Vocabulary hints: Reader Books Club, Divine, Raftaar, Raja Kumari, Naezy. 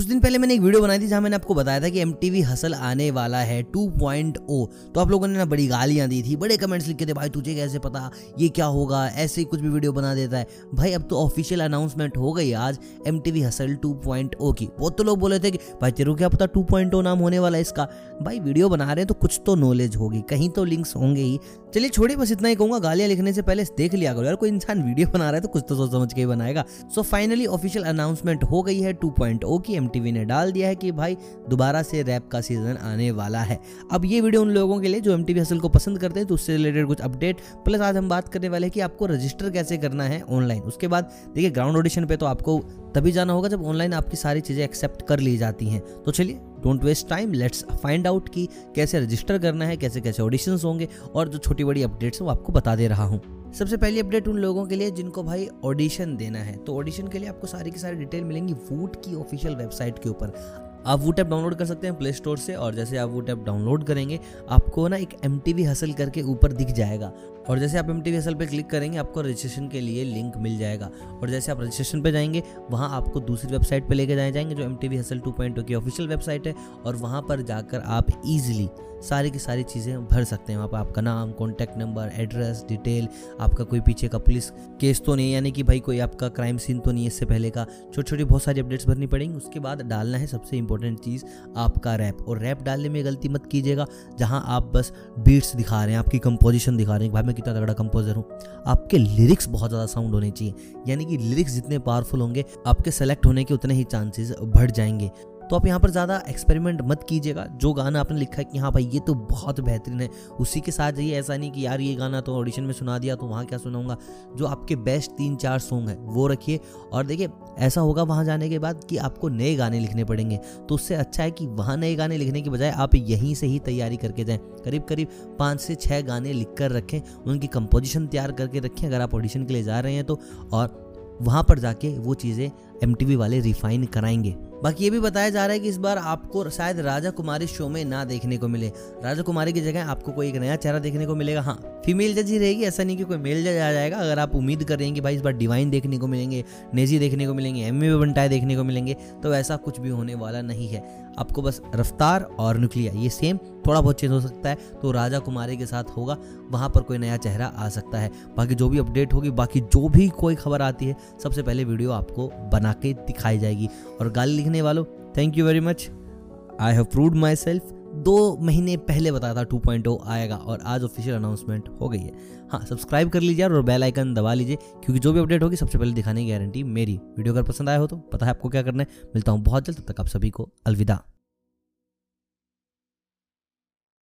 कुछ दिन पहले मैंने एक वीडियो बनाई थी जहाँ मैंने आपको बताया था कि MTV हसल आने वाला है 2.0। तो आप लोगों ने ना बड़ी गालियाँ दी थी, बड़े कमेंट्स लिखे थे, भाई तुझे कैसे पता, ये क्या होगा, ऐसे ही कुछ भी वीडियो बना देता है। भाई अब तो ऑफिशियल अनाउंसमेंट हो गई आज MTV हसल 2.0 की। बहुत तो लोग बोले थे कि भाई तेरे को क्या पता 2.0 नाम होने वाला है इसका। भाई वीडियो बना रहे हैं तो कुछ तो नॉलेज होगी, कहीं तो लिंक्स होंगे ही। चलिए छोड़िए, बस इतना ही कहूँगा, गालियाँ लिखने से पहले देख लिया करो यार, कोई इंसान वीडियो बना रहा है तो कुछ तो सोच समझ के ही बनाएगा। सो फाइनली ऑफिशियल अनाउंसमेंट हो गई है 2.0 की। MTV ने डाल दिया है कि भाई दोबारा से रैप का सीजन आने वाला है। अब ये वीडियो उन लोगों के लिए जो MTV हसल को पसंद करते हैं, तो उससे रिलेटेड कुछ अपडेट, प्लस आज हम बात करने वाले हैं कि आपको रजिस्टर कैसे करना है ऑनलाइन। उसके बाद देखिए ग्राउंड ऑडिशन पे तो आपको तभी जाना होगा जब ऑनलाइन आपकी सारी चीज़ें एक्सेप्ट कर ली जाती हैं। तो चलिए don't waste time, let's find out कि कैसे रजिस्टर करना है, कैसे कैसे ऑडिशंस होंगे, और जो छोटी बड़ी अपडेट्स वो आपको बता दे रहा हूँ। सबसे पहली अपडेट उन लोगों के लिए जिनको भाई ऑडिशन देना है। तो ऑडिशन के लिए आपको सारी की सारी डिटेल मिलेंगी वूट की ऑफिशियल वेबसाइट के ऊपर। आप वूट ऐप डाउनलोड कर सकते हैं प्ले स्टोर से, और जैसे आप वूट ऐप डाउनलोड करेंगे आपको ना एक MTV हसल करके ऊपर दिख जाएगा, और जैसे आप MTV हसल पे क्लिक करेंगे आपको रजिस्ट्रेशन के लिए लिंक मिल जाएगा। और जैसे आप रजिस्ट्रेशन पे जाएंगे वहाँ आपको दूसरी वेबसाइट पे लेके जाए जाएंगे जो MTV हसल 2.0 की ऑफिशियल वेबसाइट है, और वहाँ पर जाकर आप ईजिली सारी की सारी चीज़ें भर सकते हैं। वहाँ पर आपका नाम, कॉन्टैक्ट नंबर, एड्रेस, डिटेल, आपका कोई पीछे का पुलिस केस तो नहीं, यानी कि भाई कोई आपका क्राइम सीन तो नहीं है इससे पहले का, छोटी छोटी बहुत सारी अपडेट्स भरनी पड़ेंगी। उसके बाद डालना है सबसे इंपॉर्टेंट चीज़ आपका रैप, और रैप डालने में गलती मत कीजिएगा जहाँ आप बस बीट्स दिखा रहे हैं, आपकी कंपोजिशन दिखा रहे हैं, भाई मैं कितना तगड़ा कंपोजर हूँ। आपके लिरिक्स बहुत ज़्यादा साउंड होने चाहिए, यानी कि लिरिक्स जितने पावरफुल होंगे आपके सेलेक्ट होने के उतने ही चांसेस बढ़ जाएंगे। तो आप यहाँ पर ज़्यादा एक्सपेरिमेंट मत कीजिएगा। जो गाना आपने लिखा है कि हाँ भाई ये तो बहुत बेहतरीन है, उसी के साथ जाइए। ऐसा नहीं कि यार ये गाना तो ऑडिशन में सुना दिया तो वहाँ क्या सुनाऊंगा। जो आपके बेस्ट 3-4 सॉन्ग हैं वो रखिए, और देखिए ऐसा होगा वहाँ जाने के बाद कि आपको नए गाने लिखने पड़ेंगे, तो उससे अच्छा है कि वहाँ नए गाने लिखने के बजाय आप यहीं से ही तैयारी करके जाएँ। करीब करीब 5 से 6 गाने लिख कर रखें, उनकी कंपोजिशन तैयार करके रखें अगर आप ऑडिशन के लिए जा रहे हैं तो, और वहाँ पर जाके वो चीज़ें MTV वाले रिफाइन कराएंगे। बाकी ये भी बताया जा रहा है कि इस बार आपको शायद राजा कुमारी शो में ना देखने को मिले, राजा कुमारी की जगह आपको कोई एक नया चेहरा देखने को मिलेगा। हाँ फीमेल जज ही रहेगी, ऐसा नहीं कि कोई मेल जज आ जाएगा। अगर आप उम्मीद कर रहे हैं कि भाई इस बार डिवाइन देखने को मिलेंगे, नेजी देखने को मिलेंगे, एमिवे बंटाई देखने को मिलेंगे, तो ऐसा कुछ भी होने वाला नहीं है। आपको बस रफ्तार और नुक्लिया, ये सेम, थोड़ा बहुत चेंज हो सकता है, तो राजा कुमारी के साथ होगा। वहाँ पर कोई नया चेहरा आ सकता है। बाकी जो भी अपडेट होगी, बाकी जो भी कोई खबर आती है, सबसे पहले वीडियो आपको बना के दिखाई जाएगी। और गाली लिखने वालों, thank you very much, I have proved myself. 2 महीने पहले बताया था 2.0 आएगा, और आज ऑफिशियल अनाउंसमेंट हो गई है। हाँ सब्सक्राइब कर लीजिए और बेल आइकन दबा लीजिए, क्योंकि जो भी अपडेट होगी सबसे पहले दिखाने की गारंटी मेरी। वीडियो अगर पसंद आया हो तो पता है आपको क्या करना है। मिलता हूँ बहुत जल्द, तब तक आप सभी को अलविदा।